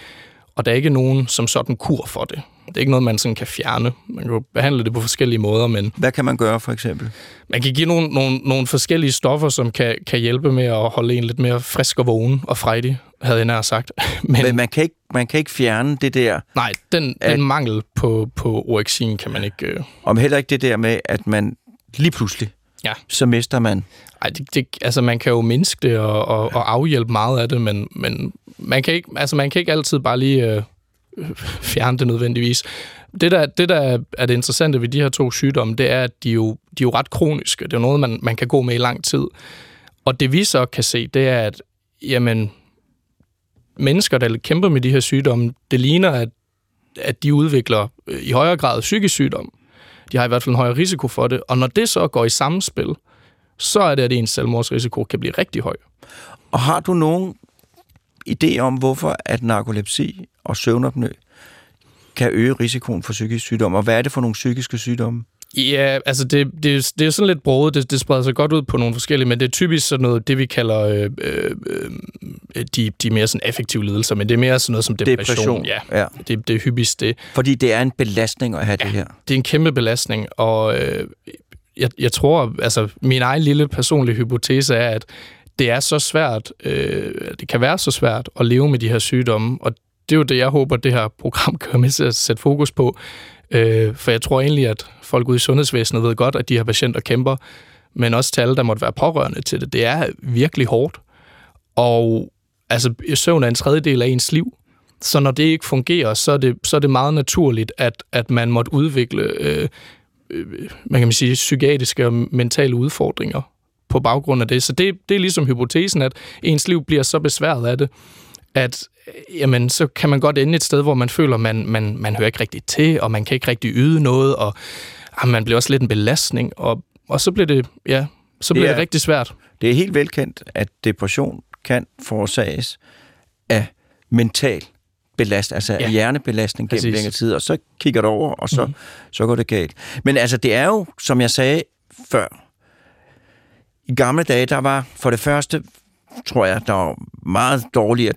og der er ikke nogen som sådan kur for det. Det er ikke noget, man sådan kan fjerne. Man kan jo behandle det på forskellige måder, men... Hvad kan man gøre, for eksempel? Man kan give nogle, nogle, nogle forskellige stoffer, som kan, kan hjælpe med at holde en lidt mere frisk og vågen og frejdig, havde jeg nær sagt. Men, men man, kan ikke, man kan ikke fjerne det der... Nej, den, at... den mangel på, på orexin kan man ikke... Øh... Om heller ikke det der med, at man lige pludselig, ja. så mister man... Ej, det, det, altså man kan jo mindske det og, og, og afhjælpe meget af det, men, men man, kan ikke, altså man kan ikke altid bare lige... Øh... fjerne det nødvendigvis. Det der, det, der er det interessante ved de her to sygdomme, det er, at de jo, de er jo ret kroniske. Det er noget, man, man kan gå med i lang tid. Og det vi så kan se, det er, at jamen, mennesker, der kæmper med de her sygdomme, det ligner, at, at de udvikler i højere grad psykisk sygdom. De har i hvert fald en højere risiko for det, og når det så går i samspil, så er det, at ens selvmordsrisiko kan blive rigtig høj. Og har du nogen idé om, hvorfor at narkolepsi og søvnopnø kan øge risikoen for psykisk sygdom, og hvad er det for nogle psykiske sygdomme? Ja, altså det, det, det er sådan lidt broget, det, det spreder sig godt ud på nogle forskellige, men det er typisk sådan noget, det vi kalder øh, øh, de, de mere sådan affektive lidelser, men det er mere sådan noget som depression. depression. Ja, ja. Det, det er hyppigst det. Fordi det er en belastning at have ja, det her. Det er en kæmpe belastning, og øh, jeg, jeg tror, altså min egen lille personlige hypotese er, at det er så svært, øh, det kan være så svært at leve med de her sygdomme, og det er jo det, jeg håber, det her program kan med til at sætte fokus på. Øh, for jeg tror egentlig, at folk ude i sundhedsvæsenet ved godt, at de her patienter kæmper, men også til alle, der måtte være pårørende til det. Det er virkelig hårdt, og altså, søvn er en tredjedel af ens liv, så når det ikke fungerer, så er det, så er det meget naturligt, at, at man måtte udvikle øh, øh, man kan sige, psykiatriske og mentale udfordringer på baggrund af det. Så det, det er ligesom hypotesen, at ens liv bliver så besværet af det, at jamen, så kan man godt ende et sted, hvor man føler, at man, man, man hører ikke rigtigt til, og man kan ikke rigtig yde noget, og jamen, man bliver også lidt en belastning, og, og så bliver, det, ja, så bliver det, er, det rigtig svært. Det er helt velkendt, at depression kan forårsages af mental belast, altså ja. hjernebelastning gennem længere tid, og så kigger det over, og så, mm. så går det galt. Men altså, det er jo, som jeg sagde før, i gamle dage, der var for det første, tror jeg, der var meget dårlig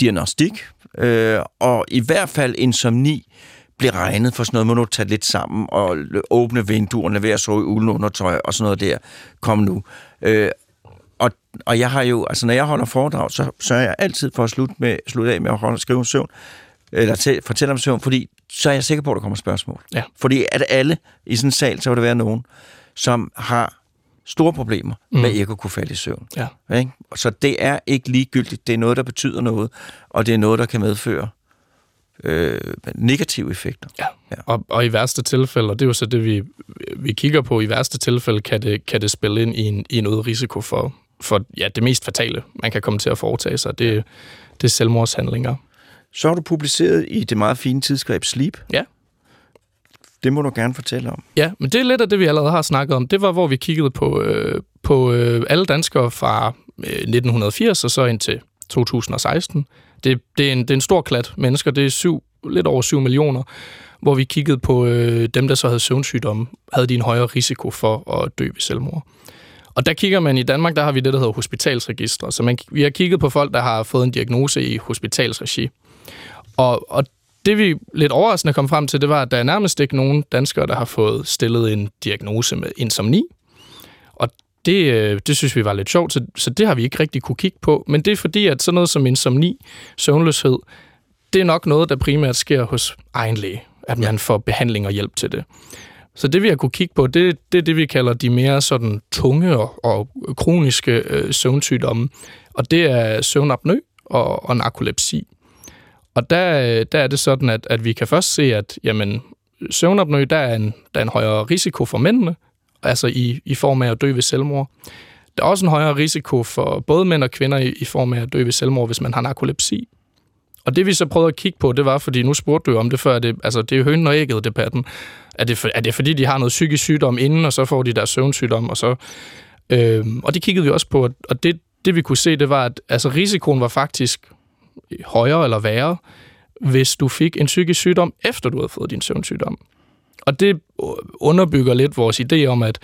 diagnostik, øh, og i hvert fald insomni blev regnet for sådan noget, man nu tage lidt sammen og åbne vinduerne ved at sove i ulden undertøj og sådan noget der. Kom nu. Øh, og, og jeg har jo, altså når jeg holder foredrag, så sørger jeg altid for at slutte, med, slutte af med at holde, skrive om søvn, eller tæ, fortælle om søvn, fordi så er jeg sikker på, at der kommer spørgsmål. Ja. Fordi at alle i sådan en sal, så vil der være nogen, som har store problemer mm. med ikke at kunne falde i søvn. Ja. Ikke? Så det er ikke ligegyldigt. Det er noget, der betyder noget, og det er noget, der kan medføre øh, negative effekter. Ja. Ja. Og, og i værste tilfælde, og det er jo så det, vi, vi kigger på, i værste tilfælde kan det, kan det spille ind i en, i en øget risiko for, for ja, det mest fatale, man kan komme til at foretage sig. Det, det er selvmordshandlinger. Så har du publiceret i det meget fine tidsskrift Sleep. Ja. Det må du gerne fortælle om. Ja, men det er lidt af det, vi allerede har snakket om. Det var, hvor vi kiggede på, øh, på øh, alle danskere fra øh, nitten firs og så indtil to tusind og seksten. Det, det, er en, det er en stor klat mennesker. Det er syv, lidt over syv millioner, hvor vi kiggede på øh, dem, der så havde søvnsygdomme. Havde de en højere risiko for at dø ved selvmord? Og der kigger man i Danmark, der har vi det, der hedder hospitalsregistre. Så man, vi har kigget på folk, der har fået en diagnose i hospitalsregi. Og, og det vi lidt overraskende kom frem til, det var, at der er nærmest ikke nogen danskere, der har fået stillet en diagnose med insomni. Og det, det synes vi var lidt sjovt, så det har vi ikke rigtig kunne kigge på. Men det er fordi, at sådan noget som insomni, søvnløshed, det er nok noget, der primært sker hos egen læge, at man får behandling og hjælp til det. Så det vi har kunne kigge på, det, det er det, vi kalder de mere sådan tunge og, og kroniske øh, søvnsygdomme. Og det er søvnapnø og, og narkolepsi. Og der, der er det sådan, at, at vi kan først se, at jamen, søvnapnø, der er, en, der er en højere risiko for mændene, altså i, i form af at dø ved selvmord. Der er også en højere risiko for både mænd og kvinder i, i form af at dø ved selvmord, hvis man har narkolepsi. Og det vi så prøvede at kigge på, det var, fordi nu spurgte du om det før, det, altså det er jo hønen og ægget debatten. Er det, for, er det fordi, de har noget psykisk sygdom inden, og så får de deres søvnsygdom, og så... Øh, og det kiggede vi også på, og det, det vi kunne se, det var, at altså, risikoen var faktisk højere eller værre, hvis du fik en psykisk sygdom, efter du havde fået din søvnsygdom. Og det underbygger lidt vores idé om, at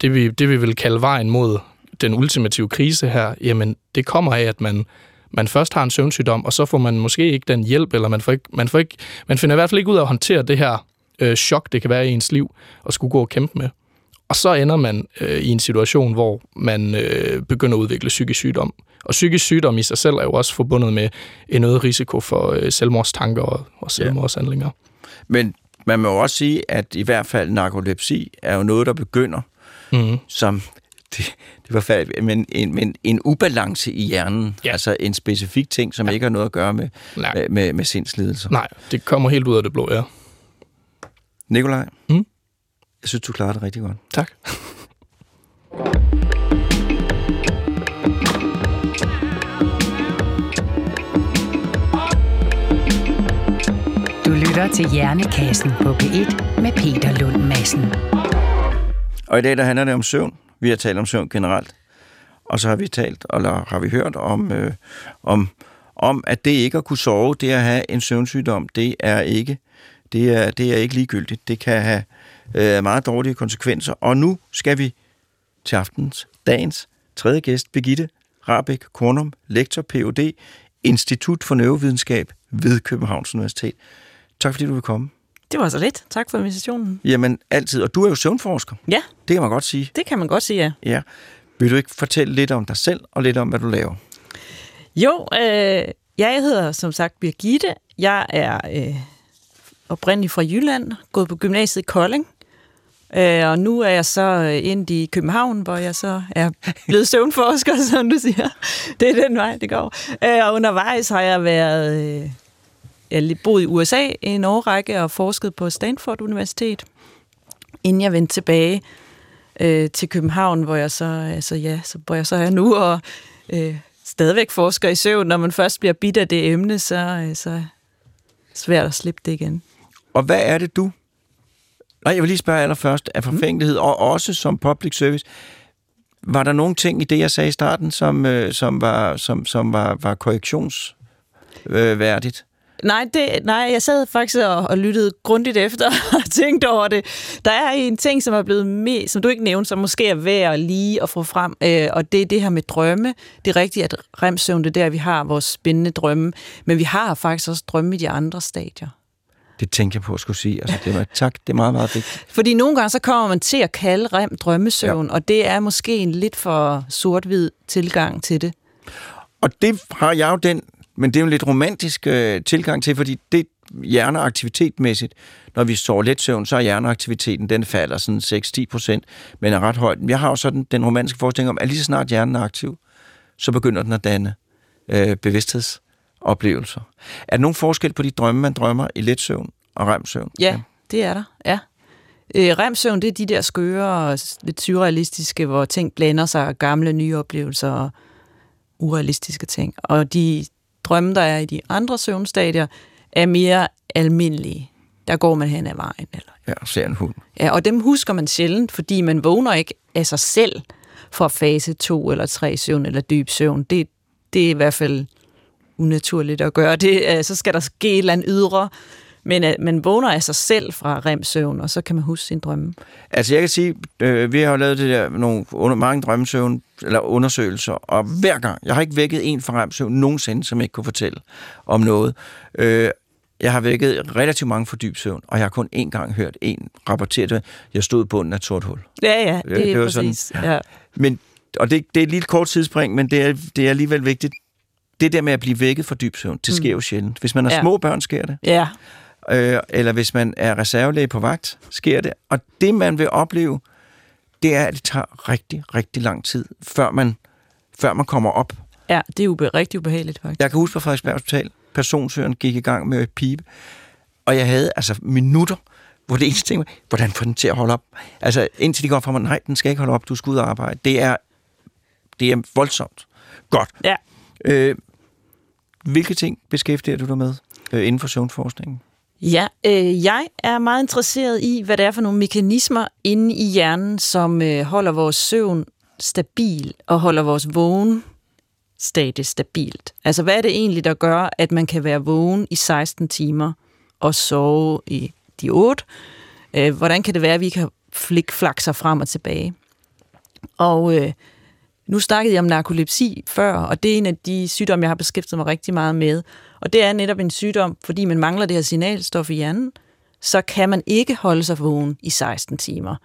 det vi, det vi vil kalde vejen mod den ultimative krise her, jamen det kommer af, at man, man først har en søvnsygdom, og så får man måske ikke den hjælp, eller man, får ikke, man, får ikke, man finder i hvert fald ikke ud af at håndtere det her øh, chok, det kan være i ens liv, og skulle gå og kæmpe med. Og så ender man øh, i en situation, hvor man øh, begynder at udvikle psykisk sygdom. Og psykisk sygdom i sig selv er jo også forbundet med en øget risiko for øh, selvmordstanker og, og selvmordshandlinger. Ja. Men man må også sige, at i hvert fald narkolepsi er jo noget, der begynder mm-hmm. som... Det, det var færdigt, men en, men en ubalance i hjernen, ja. altså en specifik ting, som ja. ikke har noget at gøre med, med, med, med sindslidelser. Nej, det kommer helt ud af det blå, ja. Nikolaj? Mm? Jeg synes, du klarer det rigtig godt. Tak. lytter til Hjernekassen på P et med Peter Lund Madsen. Og i dag der handler det om søvn. Vi har talt om søvn generelt. Og så har vi talt, eller har vi hørt om, øh, om, om at det ikke at kunne sove, det at have en søvnsygdom, det er ikke, det er, det er ikke ligegyldigt. Det kan have øh, meget dårlige konsekvenser. Og nu skal vi til aftens, dagens tredje gæst, Birgitte Rabæk Kornum, lektor P H D, Institut for Neurovidenskab ved Københavns Universitet. Tak fordi du vil komme. Det var så lidt. Tak for invitationen. Jamen altid. Og du er jo søvnforsker. Ja. Det kan man godt sige. Det kan man godt sige, ja. Ja. Vil du ikke fortælle lidt om dig selv og lidt om, hvad du laver? Jo, øh, jeg hedder som sagt Birgitte. Jeg er øh, oprindelig fra Jylland, gået på gymnasiet i Kolding. Øh, og nu er jeg så ind i København, hvor jeg så er blevet søvnforsker, som du siger. Det er den vej, det går. Øh, og undervejs har jeg været, øh, jeg boet i U S A en årrække og forsket på Stanford Universitet, inden jeg vendte tilbage øh, til København, hvor jeg så, altså, ja, så, hvor jeg så er nu og øh, stadigvæk forsker i søvn. Når man først bliver bidt af det emne, så øh, så er det svært at slippe det igen. Og hvad er det, du... Nej, jeg vil lige spørge allerførst af forfængelighed, og også som public service. Var der nogle ting i det, jeg sagde i starten, som, øh, som var, som, som var, var korrektionsværdigt? Øh, nej, det, nej, jeg sad faktisk og, og lyttede grundigt efter og tænkte over det. Der er en ting, som er blevet med, som du ikke nævnte, som måske er værd lige at få frem, øh, og det er det her med drømme. Det er rigtigt, at remsøvn, det er der, vi har vores spændende drømme, men vi har faktisk også drømme i de andre stadier. Det tænkte jeg på at skulle sige. Altså, det var, tak, det er meget, meget vigtigt. Fordi nogle gange så kommer man til at kalde rem drømmesøvn, ja. Og det er måske en lidt for sort-hvid tilgang til det. Og det har jeg jo den, men det er jo en lidt romantisk øh, tilgang til, fordi det hjerneaktivitetmæssigt, når vi sover let søvn, så er hjerneaktiviteten, den falder sådan seks til ti procent, men er ret højt. Jeg har jo sådan den romantiske forestilling om, at lige så snart hjernen er aktiv, så begynder den at danne øh, bevidstheds. Oplevelser. Er der nogen forskel på de drømme, man drømmer i let søvn og remsøvn? Ja, ja, det er der, ja. Øh, remsøvn, det er de der skøre og lidt surrealistiske, hvor ting blander sig, gamle, nye oplevelser og urealistiske ting. Og de drømme, der er i de andre søvnstadier, er mere almindelige. Der går man hen ad vejen. Eller... Ja, og ser en hund. Ja, og dem husker man sjældent, fordi man vågner ikke af sig selv fra fase to eller tre søvn eller dyb søvn. Det, det er i hvert fald... unaturligt at gøre det, så skal der ske et eller andet ydre, men man vågner af sig selv fra remsøvn, og så kan man huske sin drømme. Altså jeg kan sige, øh, vi har jo lavet det der, nogle, under, mange drømmesøvn, eller undersøgelser, og hver gang, jeg har ikke vækket en fra remsøvn nogensinde, som ikke kunne fortælle om noget. Øh, jeg har vækket relativt mange fra dyb søvn, og jeg har kun én gang hørt en rapportere, jeg stod i bunden af et sort hul. Ja, ja, det, det er præcis. Sådan, ja. Ja. Men, og det, det er et lille kort tidsspring, men det er, det er alligevel vigtigt. Det der med at blive vækket fra dyb søvn, det sker jo sjældent. Hvis man har ja. små børn, sker det. Ja. Øh, eller hvis man er reservelæge på vagt, sker det. Og det, man vil opleve, det er, at det tager rigtig, rigtig lang tid, før man, før man kommer op. Ja, det er ube- rigtig ubehageligt, faktisk. Jeg kan huske på Frederiksbergs hospital, personsøgeren gik i gang med et pibe, og jeg havde altså minutter, hvor det eneste ting var, hvordan får den til at holde op? Altså, indtil de går fra mig, nej, den skal ikke holde op, du skal ud og arbejde. Det er, det er voldsomt. Godt. Ja. Øh, Hvilke ting beskæftiger du dig med øh, inden for søvnforskningen? Ja, øh, jeg er meget interesseret i, hvad det er for nogle mekanismer inde i hjernen, som øh, holder vores søvn stabil og holder vores vågen stadig stabilt. Altså, hvad er det egentlig, der gør, at man kan være vågen i seksten timer og sove i de otte? Øh, hvordan kan det være, at vi kan flikflakke sig frem og tilbage? Og... Øh, Nu snakkede jeg om narkolepsi før, og det er en af de sygdomme, jeg har beskæftiget mig rigtig meget med. Og det er netop en sygdom, fordi man mangler det her signalstof i hjernen, så kan man ikke holde sig vågen i seksten timer.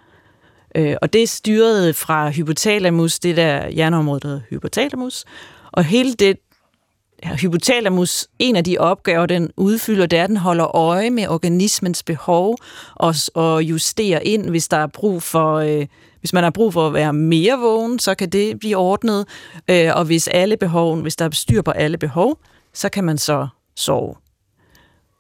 Og det er styret fra hypotalamus, det der hjerneområde, der hedder hypotalamus. Og hele det hypotalamus, en af de opgaver, den udfylder, det er, at den holder øje med organismens behov og, og justerer ind, hvis der er brug for... Øh, Hvis man har brug for at være mere vågen, så kan det blive ordnet, og hvis alle behoven, hvis der er styr på alle behov, så kan man så sove.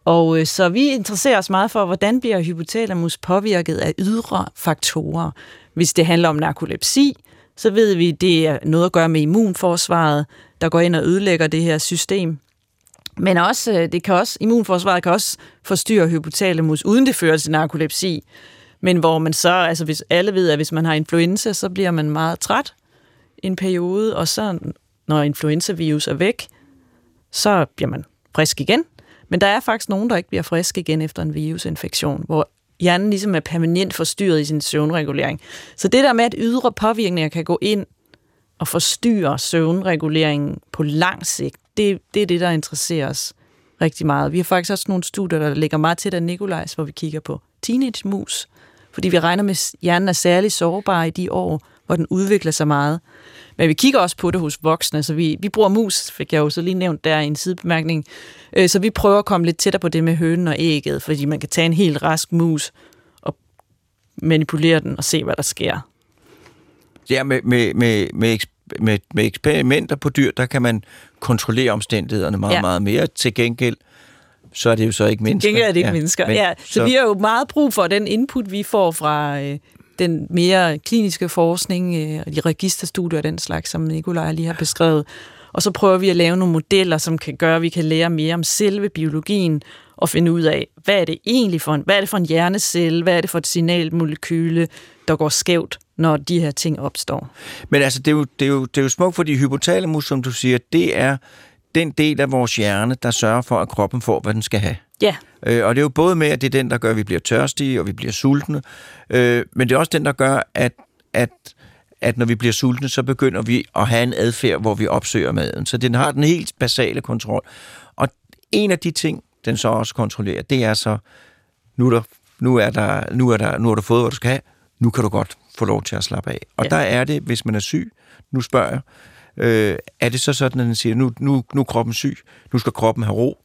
Og så vi interesserer os meget for, hvordan bliver hypotalamus påvirket af ydre faktorer. Hvis det handler om narkolepsi, så ved vi, at det er noget at gøre med immunforsvaret, der går ind og ødelægger det her system. Men også, det kan også, immunforsvaret kan også forstyrre hypotalamus, uden det fører til narkolepsi. Men hvor man så, altså hvis alle ved, at hvis man har influenza, så bliver man meget træt en periode, og så når influenzavirus er væk, så bliver man frisk igen. Men der er faktisk nogen, der ikke bliver friske igen efter en virusinfektion, hvor hjernen ligesom er permanent forstyrret i sin søvnregulering. Så det der med, at ydre påvirkninger kan gå ind og forstyrre søvnreguleringen på lang sigt, det, det er det, der interesserer os rigtig meget. Vi har faktisk også nogle studier, der ligger meget tæt af Nikolajs, hvor vi kigger på teenage-mus, fordi vi regner med, at hjernen er særlig sårbar i de år, hvor den udvikler sig meget. Men vi kigger også på det hos voksne, så vi, vi bruger mus, fik jeg jo så lige nævnt der i en sidebemærkning, så vi prøver at komme lidt tættere på det med hønen og ægget, fordi man kan tage en helt rask mus og manipulere den og se, hvad der sker. Ja, med, med, med, med, med, med eksperimenter på dyr, der kan man kontrollere omstændighederne meget, ja. meget mere. Til gengæld, så er det jo så ikke mennesker. Til gengæld er det ikke ja, mennesker, men, ja. Så, så vi har jo meget brug for den input, vi får fra øh, den mere kliniske forskning øh, og de registerstudier og den slags, som Nikolaj lige har beskrevet. Og så prøver vi at lave nogle modeller, som kan gøre, at vi kan lære mere om selve biologien og finde ud af, hvad er det egentlig for en, hvad er det for en hjernecelle, hvad er det for et signalmolekyle, der går skævt, når de her ting opstår. Men altså, det er jo, det er jo, det er jo smukt, fordi hypotalamus, som du siger, det er den del af vores hjerne, der sørger for, at kroppen får, hvad den skal have. Ja. Øh, og det er jo både med, at det er den, der gør, at vi bliver tørstige, og vi bliver sultne, øh, men det er også den, der gør, at, at, at når vi bliver sultne, så begynder vi at have en adfærd, hvor vi opsøger maden. Så den har den helt basale kontrol. Og en af de ting, den så også kontrollerer, det er så, nu er der, nu er der, nu er der, nu er der fået, hvad du skal have, nu kan du godt få lov til at slappe af. Og ja. Der er det, hvis man er syg, nu spørger jeg, øh, er det så sådan, at den siger, nu, nu, nu er kroppen syg, nu skal kroppen have ro,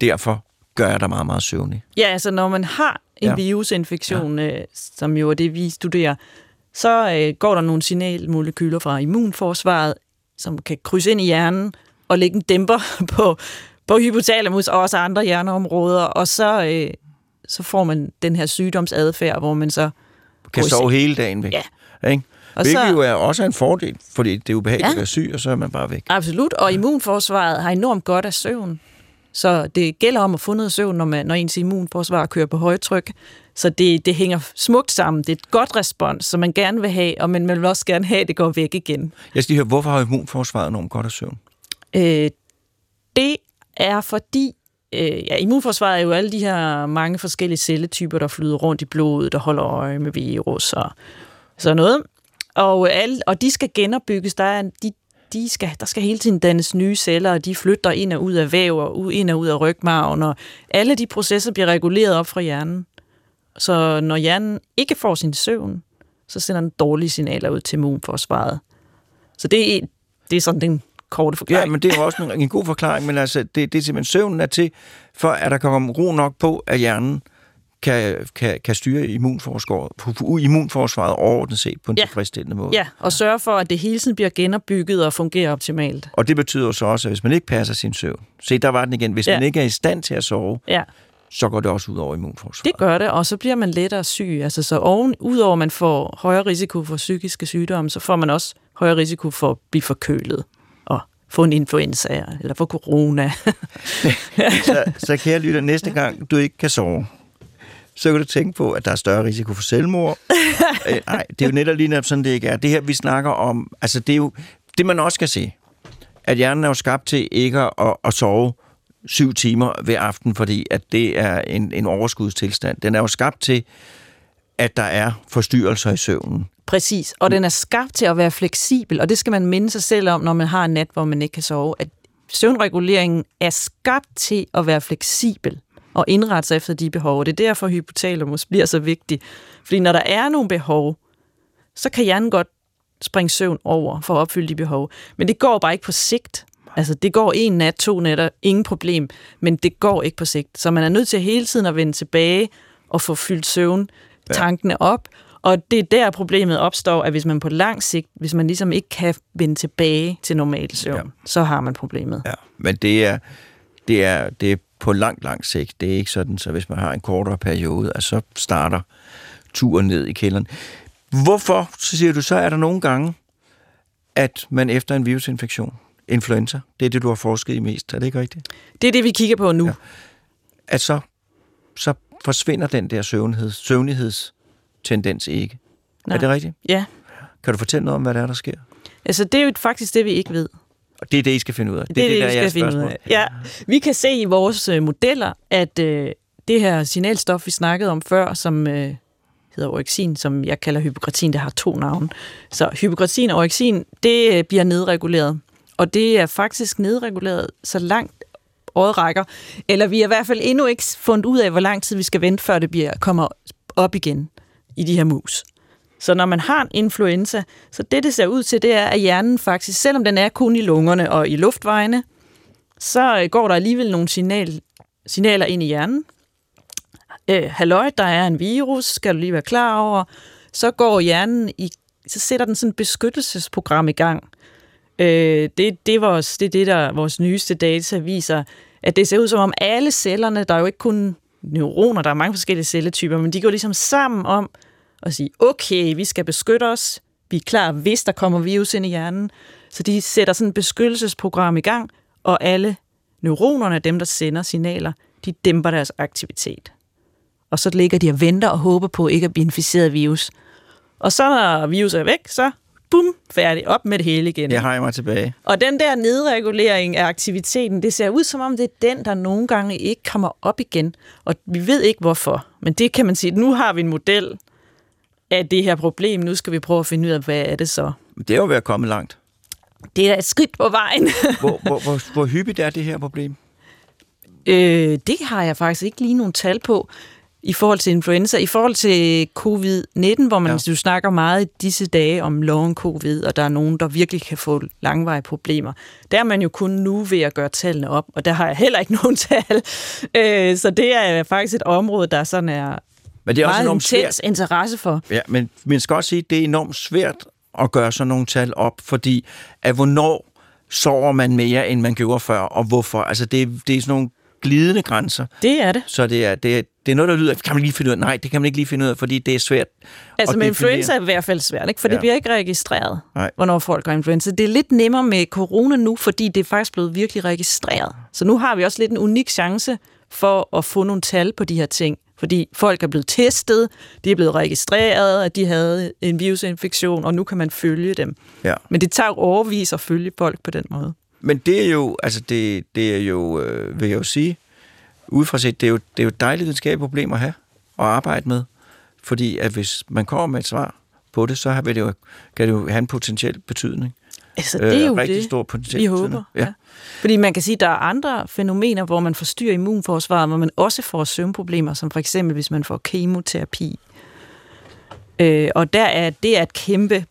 derfor gør jeg dig meget, meget søvnig. Ja, altså når man har en ja. virusinfektion, ja. Øh, som jo er det, vi studerer, så øh, går der nogle signalmolekyler fra immunforsvaret, som kan krydse ind i hjernen og lægge en dæmper på, på hypotalamus og også andre hjerneområder, og så, øh, så får man den her sygdomsadfærd, hvor man så kan sove hele dagen væk. Ja. Ikke? Hvilket så, jo er også en fordel, fordi det er ubehageligt ja. at være syg, og så er man bare væk. Absolut, og immunforsvaret har enormt godt af søvn. Så det gælder om at få noget søvn, når, man, når ens immunforsvar kører på højtryk. Så det, det hænger smukt sammen. Det er et godt respons, som man gerne vil have, og man vil også gerne have, at det går væk igen. Jeg skal lige høre, hvorfor har immunforsvaret enormt godt af søvn? Øh, det er fordi, øh, ja, immunforsvaret er jo alle de her mange forskellige celletyper, der flyder rundt i blodet, der holder øje med virus og sådan noget. Og, alle, og de skal genopbygges. Der er de De skal, der skal hele tiden dannes nye celler, og de flytter ind og ud af væv, og ind og ud af rygmarven, og alle de processer bliver reguleret op fra hjernen. Så når hjernen ikke får sin søvn, så sender den dårlige signaler ud til immunforsvaret. Så det er, det er sådan den korte forklaring. Ja, men det er jo også en, en god forklaring, men altså, det, det er simpelthen søvnen er til, for at der kommer ro nok på, at hjernen Kan, kan, kan styre immunforsvaret, immunforsvaret overordnet set på en ja. tilfredsstillende måde. Ja, og sørge for, at det hele tiden bliver genopbygget og fungerer optimalt. Og det betyder så også, at hvis man ikke passer sin søvn, se, der var den igen, hvis ja. man ikke er i stand til at sove, ja. så går det også ud over immunforsvaret. Det gør det, og så bliver man lettere syg. Altså, så oven, udover at man får højere risiko for psykiske sygdomme, så får man også højere risiko for at blive forkølet og få en influenza eller få corona. så, så kan jeg lytte, næste gang du ikke kan sove, så kan du tænke på, at der er større risiko for selvmord. øh, nej, det er jo netop lige netop sådan, det ikke er. Det her, vi snakker om, altså det er jo, det man også skal se, at hjernen er jo skabt til ikke at, at sove syv timer ved aften, fordi at det er en, en overskudstilstand. Den er jo skabt til, at der er forstyrrelser i søvnen. Præcis, og den er skabt til at være fleksibel, og det skal man minde sig selv om, når man har en nat, hvor man ikke kan sove, at søvnreguleringen er skabt til at være fleksibel og indrette sig efter de behov. Det er derfor, hypotalamus bliver så vigtig. Fordi når der er nogle behov, så kan hjernen godt springe søvn over for at opfylde de behov. Men det går bare ikke på sigt. Altså, det går en nat, to nætter, ingen problem, men det går ikke på sigt. Så man er nødt til hele tiden at vende tilbage og få fyldt søvn, tankene op. Og det er der, problemet opstår, at hvis man på lang sigt, hvis man ligesom ikke kan vende tilbage til normal søvn, ja. så har man problemet. Ja, men det er, det er, det er på langt, langt sigt. Det er ikke sådan, så hvis man har en kortere periode, at så starter turen ned i kælderen. Hvorfor, så siger du, så er der nogle gange, at man efter en virusinfektion influenza. Det er det, du har forsket i mest, er det ikke rigtigt? Det er det, vi kigger på nu. Ja. At så, så forsvinder den der søvnigheds, søvnighedstendens ikke. Nå. Er det rigtigt? Ja. Kan du fortælle noget om, hvad der er, der sker? Altså, det er jo faktisk det, vi ikke ved. Og det er det, I skal finde ud af. Det, det er det, det der, jeg skal finde ud af. Ja. Vi kan se i vores øh, modeller, at øh, det her signalstof, vi snakkede om før, som øh, hedder orexin, som jeg kalder hypokretin, der har to navne. Så hypokretin og orexin, det øh, bliver nedreguleret. Og det er faktisk nedreguleret så langt året rækker. Eller vi har i hvert fald endnu ikke fundet ud af, hvor lang tid vi skal vente, før det bliver, kommer op igen i de her mus. Så når man har en influenza, så det, det ser ud til, det er, at hjernen faktisk, selvom den er kun i lungerne og i luftvejene, så går der alligevel nogle signal, signaler ind i hjernen. Øh, halløj, der er en virus, skal du lige være klar over. Så går hjernen i, så sætter den sådan et beskyttelsesprogram i gang. Øh, det, det, er vores, det er det, der vores nyeste data viser, at det ser ud som om alle cellerne, der er jo ikke kun neuroner, der er mange forskellige celletyper, men de går ligesom sammen om og sige, okay, vi skal beskytte os, vi er klar, hvis der kommer virus ind i hjernen. Så de sætter sådan et beskyttelsesprogram i gang, og alle neuronerne, dem der sender signaler, de dæmper deres aktivitet. Og så ligger de og venter og håber på ikke at blive inficeret af virus. Og så når viruset er væk, så bum, færdig, op med det hele igen. Jeg har mig tilbage. Og den der nedregulering af aktiviteten, det ser ud som om, det er den, der nogle gange ikke kommer op igen. Og vi ved ikke hvorfor, men det kan man sige, nu har vi en model af det her problem. Nu skal vi prøve at finde ud af, hvad er det så? Det er jo ved at komme langt. Det er et skridt på vejen. hvor, hvor, hvor, hvor hyppigt er det her problem? Øh, det har jeg faktisk ikke lige nogen tal på i forhold til influenza. I forhold til covid nitten, hvor man ja. jo snakker meget i disse dage om long covid, og der er nogen, der virkelig kan få langvarige problemer. Der er man jo kun nu ved at gøre tallene op, og der har jeg heller ikke nogen tal. Øh, så det er faktisk et område, der sådan er Men det er også enormt svært interesse for. Ja, men man skal også sige, at det er enormt svært at gøre sådan nogle tal op, fordi at hvornår sover man mere, end man gjorde før, og hvorfor? Altså, det, det er sådan nogle glidende grænser. Det er det. Så det er, det, er, det er noget, der lyder, kan man lige finde ud af? Nej, det kan man ikke lige finde ud af, fordi det er svært. Altså, med influenza er i hvert fald svært, ikke? For ja. det bliver ikke registreret, Nej. hvornår folk har influenza. Det er lidt nemmere med corona nu, fordi det er faktisk blevet virkelig registreret. Så nu har vi også lidt en unik chance for at få nogle tal på de her ting. Fordi folk er blevet testet, de er blevet registreret, at de havde en virusinfektion, og nu kan man følge dem. Ja. Men det tager overvis at følge folk på den måde. Men det er jo, altså det, det er jo, øh, vil jeg jo sige, udefra set, det er jo, det er jo et dejligt videnskabeligt problem at have og arbejde med. Fordi at hvis man kommer med et svar på det, så vil det jo, kan det jo have en potentiel betydning. Altså, det er jo rigtig det, stor potentiel vi håber. Ja. Ja. Fordi man kan sige, at der er andre fænomener, hvor man forstyrrer immunforsvaret, hvor man også får søvnproblemer, som for eksempel, hvis man får kemoterapi. Øh, og der er, det er et kæmpe